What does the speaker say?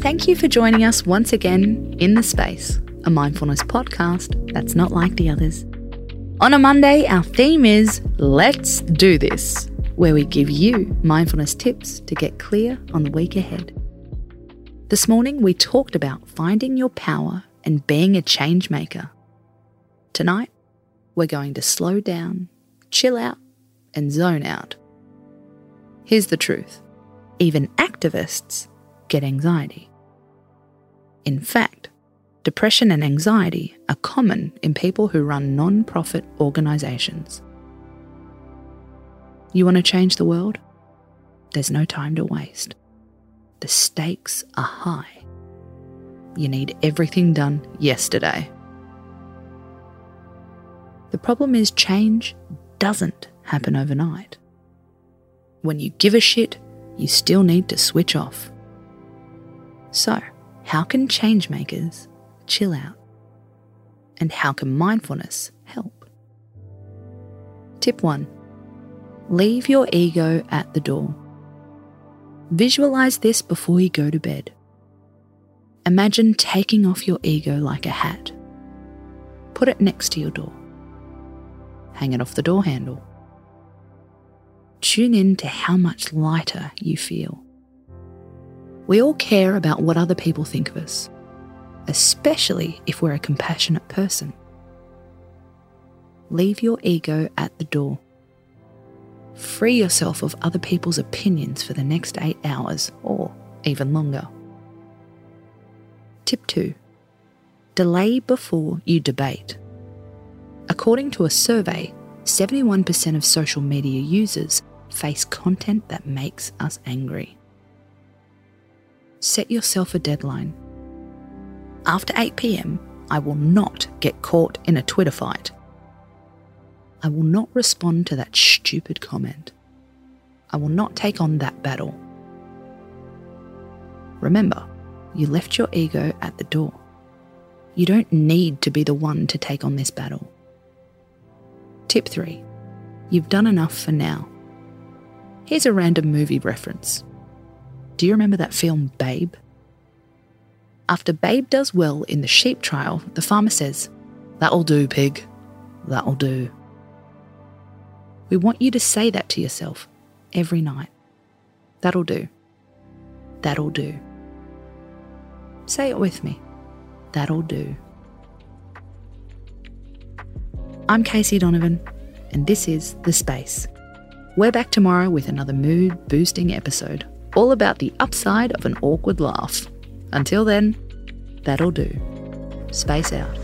Thank you for joining us once again in The Space, a mindfulness podcast that's not like the others. On a Monday, our theme is Let's Do This, where we give you mindfulness tips to get clear on the week ahead. This morning, we talked about finding your power and being a change maker. Tonight, we're going to slow down, chill out, and zone out. Here's the truth. Even activists get anxiety. In fact, depression and anxiety are common in people who run non-profit organisations. You want to change the world? There's no time to waste. The stakes are high. You need everything done yesterday. The problem is change doesn't happen overnight. When you give a shit, you still need to switch off. So, how can change makers chill out? And how can mindfulness help? Tip 1. Leave your ego at the door. Visualize this before you go to bed. Imagine taking off your ego like a hat. Put it next to your door. Hang it off the door handle. Tune in to how much lighter you feel. We all care about what other people think of us, especially if we're a compassionate person. Leave your ego at the door. Free yourself of other people's opinions for the next 8 hours, or even longer. Tip 2. Delay before you debate. According to a survey, 71% of social media users face content that makes us angry. Set yourself a deadline. After 8 p.m, I will not get caught in a Twitter fight. I will not respond to that stupid comment. I will not take on that battle. Remember, you left your ego at the door. You don't need to be the one to take on this battle. Tip 3. You've done enough for now. Here's a random movie reference. Do you remember that film Babe? After Babe does well in the sheep trial, the farmer says, "That'll do, pig. That'll do." We want you to say that to yourself every night. That'll do. That'll do. Say it with me. That'll do. I'm Casey Donovan, and this is The Space. We're back tomorrow with another mood-boosting episode, all about the upside of an awkward laugh. Until then, that'll do. Space out.